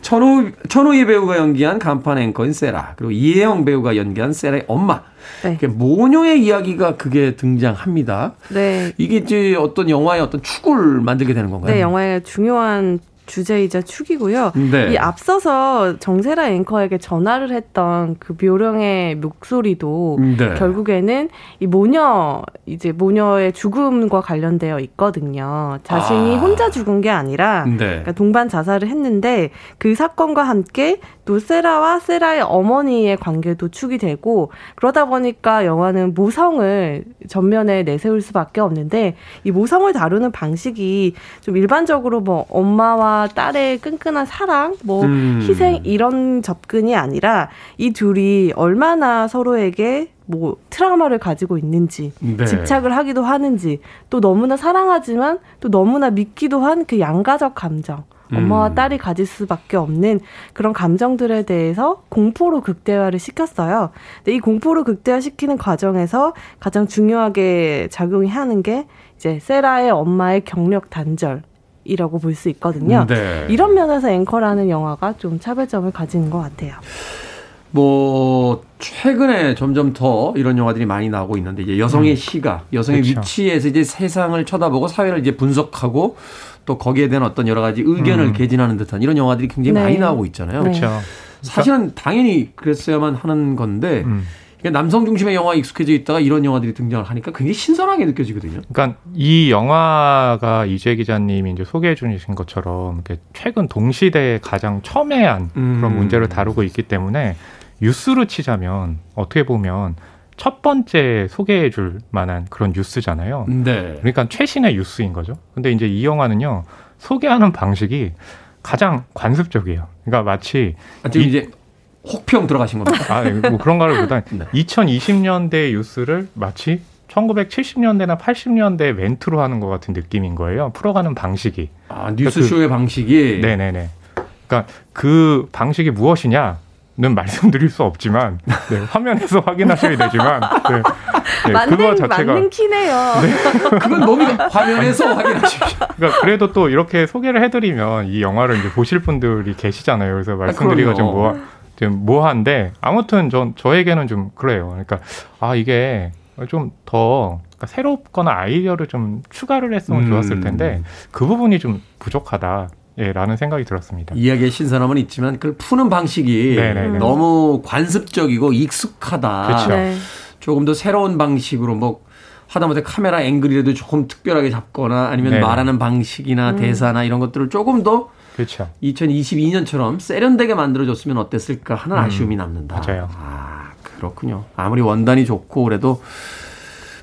천우, 천우희 배우가 연기한 간판 앵커인 세라 그리고 이혜영 배우가 연기한 세라의 엄마. 네. 모녀의 이야기가 그게 등장합니다. 네. 이게 이제 어떤 영화의 어떤 축을 만들게 되는 건가요? 네, 영화의 중요한 주제이자 축이고요. 네. 이 앞서서 정세라 앵커에게 전화를 했던 그 묘령의 목소리도 네. 결국에는 이 모녀 이제 모녀의 죽음과 관련되어 있거든요. 자신이 아. 혼자 죽은 게 아니라 네. 그러니까 동반 자살을 했는데 그 사건과 함께 또 세라와 세라의 어머니의 관계도 축이 되고 그러다 보니까 영화는 모성을 전면에 내세울 수밖에 없는데 이 모성을 다루는 방식이 좀 일반적으로 뭐 엄마와 딸의 끈끈한 사랑, 뭐 음. 희생 이런 접근이 아니라 이 둘이 얼마나 서로에게 뭐 트라우마를 가지고 있는지 네. 집착을 하기도 하는지 또 너무나 사랑하지만 또 너무나 믿기도 한 그 양가적 감정 음. 엄마와 딸이 가질 수밖에 없는 그런 감정들에 대해서 공포로 극대화를 시켰어요. 근데 이 공포로 극대화시키는 과정에서 가장 중요하게 작용이 하는 게 이제 세라의 엄마의 경력 단절 이라고 볼 수 있거든요. 네. 이런 면에서 앵커라는 영화가 좀 차별점을 가지는 것 같아요. 뭐 최근에 점점 더 이런 영화들이 많이 나오고 있는데 이제 여성의 음. 시각, 여성의 그쵸. 위치에서 이제 세상을 쳐다보고 사회를 이제 분석하고 또 거기에 대한 어떤 여러 가지 의견을 음. 개진하는 듯한 이런 영화들이 굉장히 네. 많이 나오고 있잖아요. 그렇죠. 사실은 당연히 그랬어야만 하는 건데 음. 남성 중심의 영화에 익숙해져 있다가 이런 영화들이 등장을 하니까 굉장히 신선하게 느껴지거든요. 그러니까 이 영화가 이재 기자님이 이제 소개해 주신 것처럼 최근 동시대에 가장 첨예한 음. 그런 문제를 다루고 있기 때문에 뉴스로 치자면 어떻게 보면 첫 번째 소개해 줄 만한 그런 뉴스잖아요. 네. 그러니까 최신의 뉴스인 거죠. 근데 이제 이 영화는요, 소개하는 방식이 가장 관습적이에요. 그러니까 마치. 아, 지금 이, 이제 혹평 들어가신 겁니다. 아, 뭐 그런 거를 보다 네. 이천이십 년대의 뉴스를 마치 천구백칠십 년대나 팔십 년대 멘트로 하는 것 같은 느낌인 거예요. 풀어가는 방식이. 아, 뉴스쇼의 그러니까 그, 방식이. 네네네. 그러니까 그 방식이 무엇이냐는 말씀드릴 수 없지만 네, 화면에서 확인하셔야 되지만 네, 네, 맞는, 그거 자체가 맞는 키네요. 네. 그건 너무 화면에서 확인하십시오. 그러니까 그래도 또 이렇게 소개를 해드리면 이 영화를 이제 보실 분들이 계시잖아요. 그래서 말씀드리기가 아, 좀 뭐. 좀 모한데 아무튼 전 저에게는 좀 그래요. 그러니까 아 이게 좀 더 그러니까 새롭거나 아이디어를 좀 추가를 했으면 좋았을 텐데 음. 그 부분이 좀 부족하다. 예, 라는 생각이 들었습니다. 이야기의 신선함은 있지만 그걸 푸는 방식이 네네네. 너무 관습적이고 익숙하다. 그렇죠. 네. 조금 더 새로운 방식으로 뭐 하다못해 카메라 앵글이라도 조금 특별하게 잡거나 아니면 네네. 말하는 방식이나 음. 대사나 이런 것들을 조금 더 그렇죠. 이천이십이 년처럼 세련되게 만들어줬으면 어땠을까 하는 아쉬움이 남는다. 맞아요. 아, 그렇군요. 아무리 원단이 좋고 그래도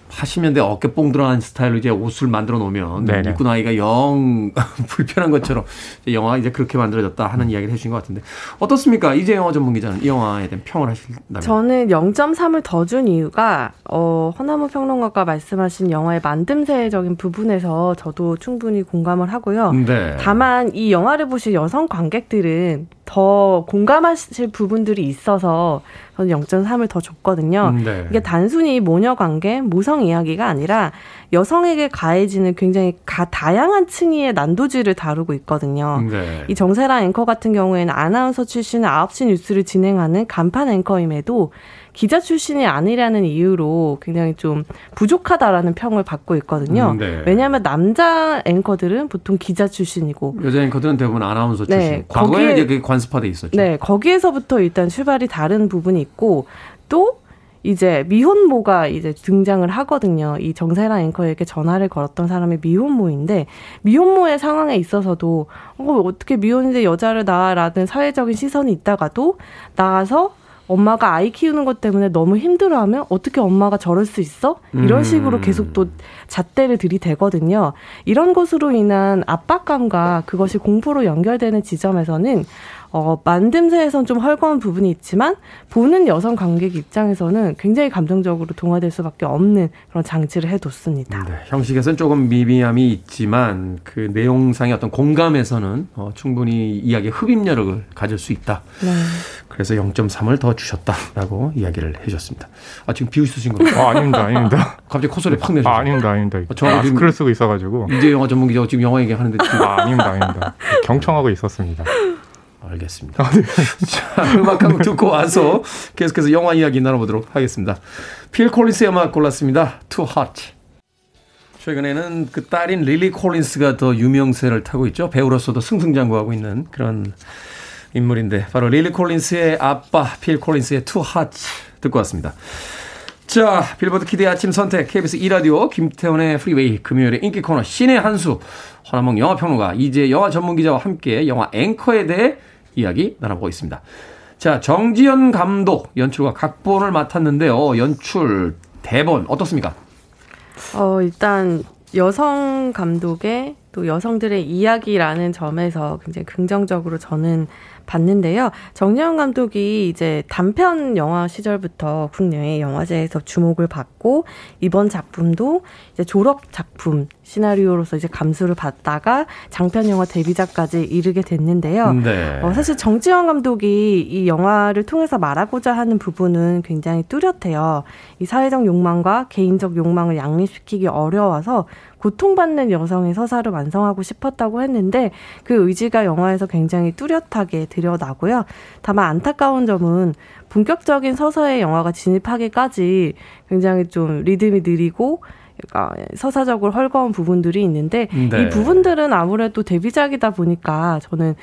팔십 년대 어깨뽕 드러난 스타일로 이제 옷을 만들어 놓으면 네네. 입고 나기가 영 불편한 것처럼 이제 영화 이제 그렇게 만들어졌다 하는 이야기를 해주신 것 같은데 어떻습니까? 이제 영화 전문 기자는 이 영화에 대한 평을 하신다면? 저는 영 점 삼을 더 준 이유가 어, 허나무 평론가가 말씀하신 영화의 만듦새적인 부분에서 저도 충분히 공감을 하고요. 네. 다만 이 영화를 보실 여성 관객들은 더 공감하실 부분들이 있어서 저는 영 점 삼을 더 줬거든요. 네. 이게 단순히 모녀 관계, 모성 이야기가 아니라 여성에게 가해지는 굉장히 가, 다양한 층위의 난도질을 다루고 있거든요. 네. 이 정세라 앵커 같은 경우에는 아나운서 출신의 아홉 시 뉴스를 진행하는 간판 앵커임에도 기자 출신이 아니라는 이유로 굉장히 좀 부족하다라는 평을 받고 있거든요. 네. 왜냐하면 남자 앵커들은 보통 기자 출신이고 여자 앵커들은 대부분 아나운서 출신. 네, 과거에 거기에, 이제 관습화돼 있었죠. 네, 거기에서부터 일단 출발이 다른 부분이 있고 또 이제 미혼모가 이제 등장을 하거든요. 이 정세라 앵커에게 전화를 걸었던 사람이 미혼모인데 미혼모의 상황에 있어서도 어, 어떻게 미혼인데 여자를 낳아라는 사회적인 시선이 있다가도 나아서 엄마가 아이 키우는 것 때문에 너무 힘들어하면 어떻게 엄마가 저럴 수 있어? 이런 식으로 계속 또 잣대를 들이대거든요. 이런 것으로 인한 압박감과 그것이 공포로 연결되는 지점에서는 어, 만듦새에선 좀 헐거운 부분이 있지만 보는 여성 관객 입장에서는 굉장히 감정적으로 동화될 수밖에 없는 그런 장치를 해뒀습니다. 네, 형식에서는 조금 미비함이 있지만 그 내용상의 어떤 공감에서는 어, 충분히 이야기의 흡입력을 가질 수 있다. 네. 그래서 영 점 삼을 더 주셨다라고 이야기를 해주셨습니다. 아, 지금 비웃으신 거예요? 아, 아닙니다, 아닙니다. 갑자기 콧소리 팍 내셨어요. 아, 아닙니다, 아닙니다. 아, 저 아, 스크를 쓰고 있어가지고 이제 영화 전문기자가 지금 영화 얘기하는데 지금. 아, 아닙니다, 아닙니다. 경청하고 있었습니다. 알겠습니다. 아, 네. 자, 음악 한곡 듣고 와서 계속해서 영화 이야기 나눠보도록 하겠습니다. 필 콜린스의 음악 골랐습니다. Too Hot. 최근에는 그 딸인 릴리 콜린스가 더 유명세를 타고 있죠. 배우로서도 승승장구하고 있는 그런 인물인데 바로 릴리 콜린스의 아빠 필 콜린스의 Too Hot 듣고 왔습니다. 자, 빌보드 키드의 아침 선택 케이비에스 이 라디오 김태훈의 프리웨이 금요일의 인기 코너 신의 한수 허남몽 영화평론가 이제 영화 전문기자와 함께 영화 앵커에 대해 이야기 나눠보고 있습니다. 자, 정지연 감독 연출과 각본을 맡았는데요. 연출, 대본 어떻습니까? 어, 일단 여성 감독의 또 여성들의 이야기라는 점에서 굉장히 긍정적으로 저는 봤는데요. 정지연 감독이 이제 단편 영화 시절부터 국내외 영화제에서 주목을 받고 이번 작품도 이제 졸업 작품 시나리오로서 이제 감수를 받다가 장편 영화 데뷔작까지 이르게 됐는데요. 네. 어, 사실 정지연 감독이 이 영화를 통해서 말하고자 하는 부분은 굉장히 뚜렷해요. 이 사회적 욕망과 개인적 욕망을 양립시키기 어려워서 고통받는 여성의 서사를 완성하고 싶었다고 했는데 그 의지가 영화에서 굉장히 뚜렷하게 드러나고요. 다만 안타까운 점은 본격적인 서사의 영화가 진입하기까지 굉장히 좀 리듬이 느리고 그러니까 서사적으로 헐거운 부분들이 있는데 네. 이 부분들은 아무래도 데뷔작이다 보니까 저는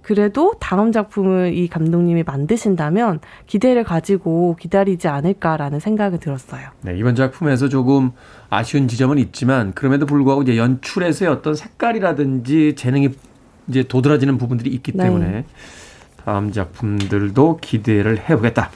그래도 다음 작품을 이 감독님이 만드신다면 기대를 가지고 기다리지 않을까라는 생각이 들었어요. 네, 이번 작품에서 조금 아쉬운 지점은 있지만 그럼에도 불구하고 이제 연출에서의 어떤 색깔이라든지 재능이 이제 도드라지는 부분들이 있기 네. 때문에 다음 작품들도 기대를 해보겠다.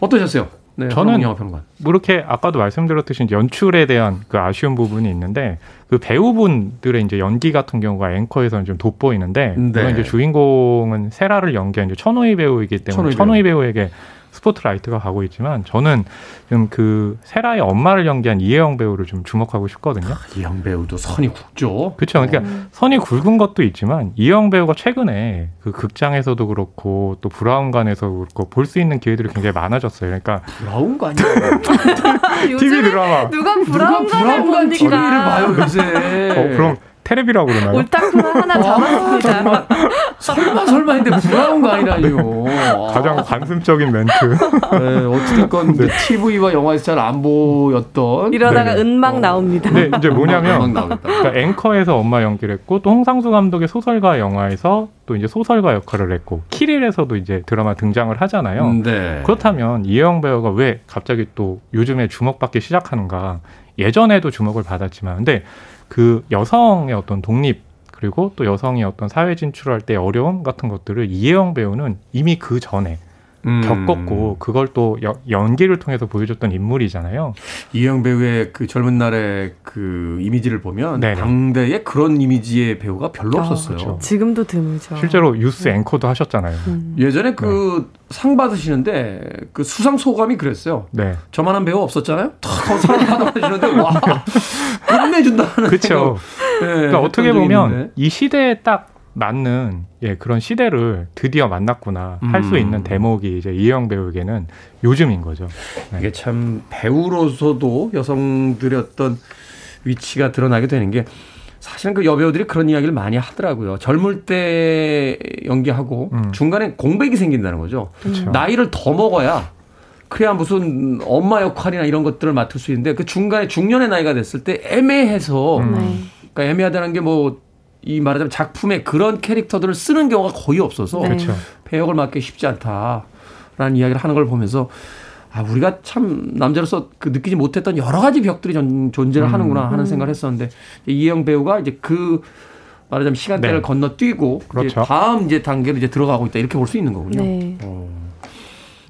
어떠셨어요? 네, 저는 영화평론. 뭐 이렇게 아까도 말씀드렸듯이 연출에 대한 그 아쉬운 부분이 있는데 그 배우분들의 이제 연기 같은 경우가 앵커에서는 좀 돋보이는데 네. 물론 이제 주인공은 세라를 연기한 이제 천우희 배우이기 때문에 천우희, 천우희 배우. 배우에게 스포트라이트가 가고 있지만 저는 좀 그 세라의 엄마를 연기한 이혜영 배우를 좀 주목하고 싶거든요. 아, 이혜영 배우도 선이 굵죠. 그렇죠. 그러니까 음. 선이 굵은 것도 있지만 이혜영 배우가 최근에 그 극장에서도 그렇고 또 브라운관에서도 그렇고 볼 수 있는 기회들이 굉장히 많아졌어요. 그러니까 브라운관이요? 티비 드라마. 누가 브라운관을 보니까. 티비를 봐요 요새. 어, 그럼. 테레비라고 그러나요? 올딱풀 하나 잡았습니다. 설마 설마 했는데 무서운 거 아니라니요. 네. 가장 관습적인 멘트. 네, 어쨌든 네. 티비와 영화에서 잘 안 보였던. 이러다가 네. 은막 나옵니다. 네, 이제 뭐냐면 그러니까 앵커에서 엄마 연기를 했고 또 홍상수 감독의 소설가 영화에서 또 이제 소설가 역할을 했고 키릴에서도 이제 드라마 등장을 하잖아요. 네. 그렇다면 이혜영 배우가 왜 갑자기 또 요즘에 주목받기 시작하는가. 예전에도 주목을 받았지만 근데 그 여성의 어떤 독립 그리고 또 여성의 어떤 사회 진출할 때 어려움 같은 것들을 이혜영 배우는 이미 그 전에 음. 겪었고 그걸 또 여, 연기를 통해서 보여줬던 인물이잖아요. 이영 배우의 그 젊은 날의 그 이미지를 보면 네네. 당대에 그런 이미지의 배우가 별로 아, 없었어요. 그렇죠. 지금도 드물죠. 실제로 유스 앵커도 하셨잖아요. 음. 예전에 그 상 네. 받으시는데 그 수상 소감이 그랬어요. 네. 저만한 배우 없었잖아요. 더 사람 받아주시는데 와 끝내준다는. 그렇죠. 네, 그러니까 어떻게 보면 있는데. 이 시대에 딱 맞는 예 그런 시대를 드디어 만났구나 할 수 음. 있는 대목이 이제 이영 배우에게는 요즘인 거죠. 네. 이게 참 배우로서도 여성들의 어떤 위치가 드러나게 되는 게 사실은 그 여배우들이 그런 이야기를 많이 하더라고요. 젊을 때 연기하고 음. 중간에 공백이 생긴다는 거죠. 그쵸. 나이를 더 먹어야 그래야 무슨 엄마 역할이나 이런 것들을 맡을 수 있는데 그 중간에 중년의 나이가 됐을 때 애매해서 음. 그러니까 애매하다는 게 뭐 이 말하자면 작품에 그런 캐릭터들을 쓰는 경우가 거의 없어서 네. 배역을 맡기 쉽지 않다라는 이야기를 하는 걸 보면서 아 우리가 참 남자로서 그 느끼지 못했던 여러 가지 벽들이 전, 존재를 음. 하는구나 하는 생각을 했었는데 이혜영 배우가 이제 그 말하자면 시간대를 네. 건너뛰고 그렇죠. 이제 다음 이제 단계로 이제 들어가고 있다 이렇게 볼 수 있는 거군요. 네. 어.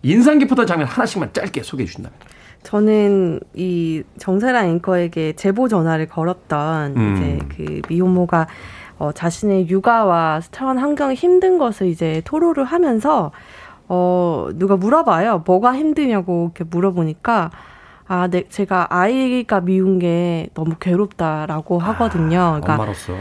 인상 깊었던 장면 하나씩만 짧게 소개해 주신다면. 저는 이 정세라 앵커에게 제보 전화를 걸었던 음. 이제 그 미혼모가 어, 자신의 육아와 처한 환경이 힘든 것을 이제 토로를 하면서 어, 누가 물어봐요. 뭐가 힘드냐고 이렇게 물어보니까 아, 네, 제가 아이가 미운 게 너무 괴롭다라고 하거든요. 아, 그러니까 엄마로서.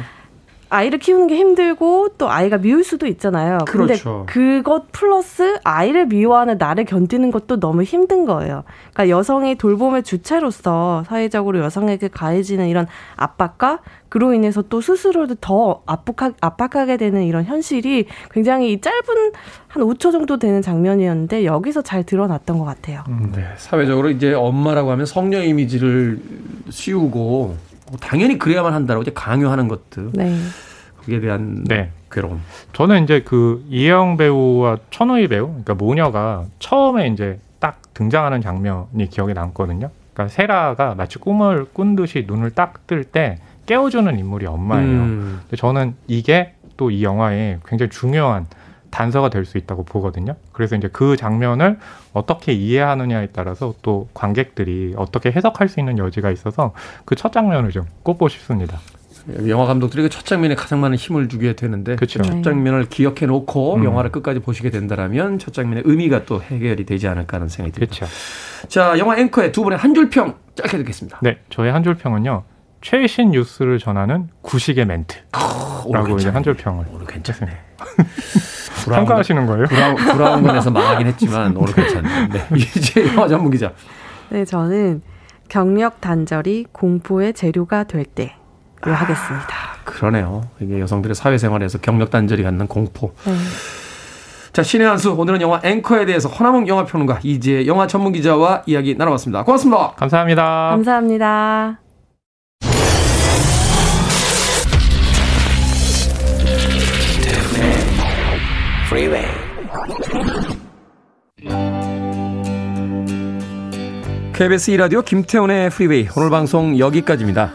아이를 키우는 게 힘들고 또 아이가 미울 수도 있잖아요. 근데 그렇죠. 그것 플러스 아이를 미워하는 나를 견디는 것도 너무 힘든 거예요. 그러니까 여성이 돌봄의 주체로서 사회적으로 여성에게 가해지는 이런 압박과 그로 인해서 또 스스로도 더 압박하, 압박하게 되는 이런 현실이 굉장히 이 짧은 한 오 초 정도 되는 장면이었는데 여기서 잘 드러났던 것 같아요. 음, 네. 사회적으로 이제 엄마라고 하면 성녀 이미지를 씌우고 당연히 그래야만 한다라고 이제 강요하는 것들. 네. 거기에 대한 네. 괴로움. 저는 이제 그 이혜영 배우와 천우희 배우, 그러니까 모녀가 처음에 이제 딱 등장하는 장면이 기억에 남거든요. 그러니까 세라가 마치 꿈을 꾼 듯이 눈을 딱 뜰 때 깨워주는 인물이 엄마예요. 음. 근데 저는 이게 또 이 영화의 굉장히 중요한 단서가 될 수 있다고 보거든요. 그래서 이제 그 장면을 어떻게 이해하느냐에 따라서 또 관객들이 어떻게 해석할 수 있는 여지가 있어서 그 첫 장면을 좀 꼽고 싶습니다. 영화 감독들이 그 첫 장면에 가장 많은 힘을 주게 되는데 그쵸. 첫 장면을 기억해 놓고 음. 영화를 끝까지 보시게 된다면 첫 장면의 의미가 또 해결이 되지 않을까 하는 생각이 듭니다. 그쵸. 자, 영화 앵커의 두 분의 한 줄 평 짧게 듣겠습니다. 네, 저의 한 줄 평은요. 최신 뉴스를 전하는 구식의 멘트. 오, 라고 괜찮네. 이제 한 줄 평을. 오늘 괜찮네. 평가하시는 거예요? 브라운관에서 망하긴 했지만 오늘 괜찮네. 네, 이제 영화 전문 기자. 네, 저는 경력 단절이 공포의 재료가 될 때를 아, 하겠습니다. 그러네요. 이게 여성들의 사회생활에서 경력 단절이 갖는 공포. 네. 자, 신의 한 수 오늘은 영화 앵커에 대해서 허남몽 영화평론가 이지혜 영화 전문 기자와 이야기 나눠봤습니다. 고맙습니다. 감사합니다. 감사합니다. Freeway. 케이비에스 이 라디오 김태훈의 프리웨이 오늘 방송 여기까지입니다.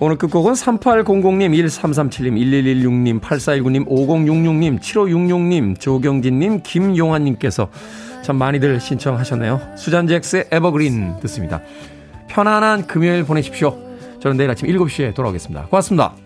오늘 끝곡은 삼팔공공님, 일삼삼칠님, 일일일육님, 팔사일구님, 오공육육님, 칠오육육님, 조경진님, 김용환님께서 참 많이들 신청하셨네요. 수잔잭스의 에버그린 듣습니다. 편안한 금요일 보내십시오. 저는 내일 아침 일곱 시에 돌아오겠습니다. 고맙습니다.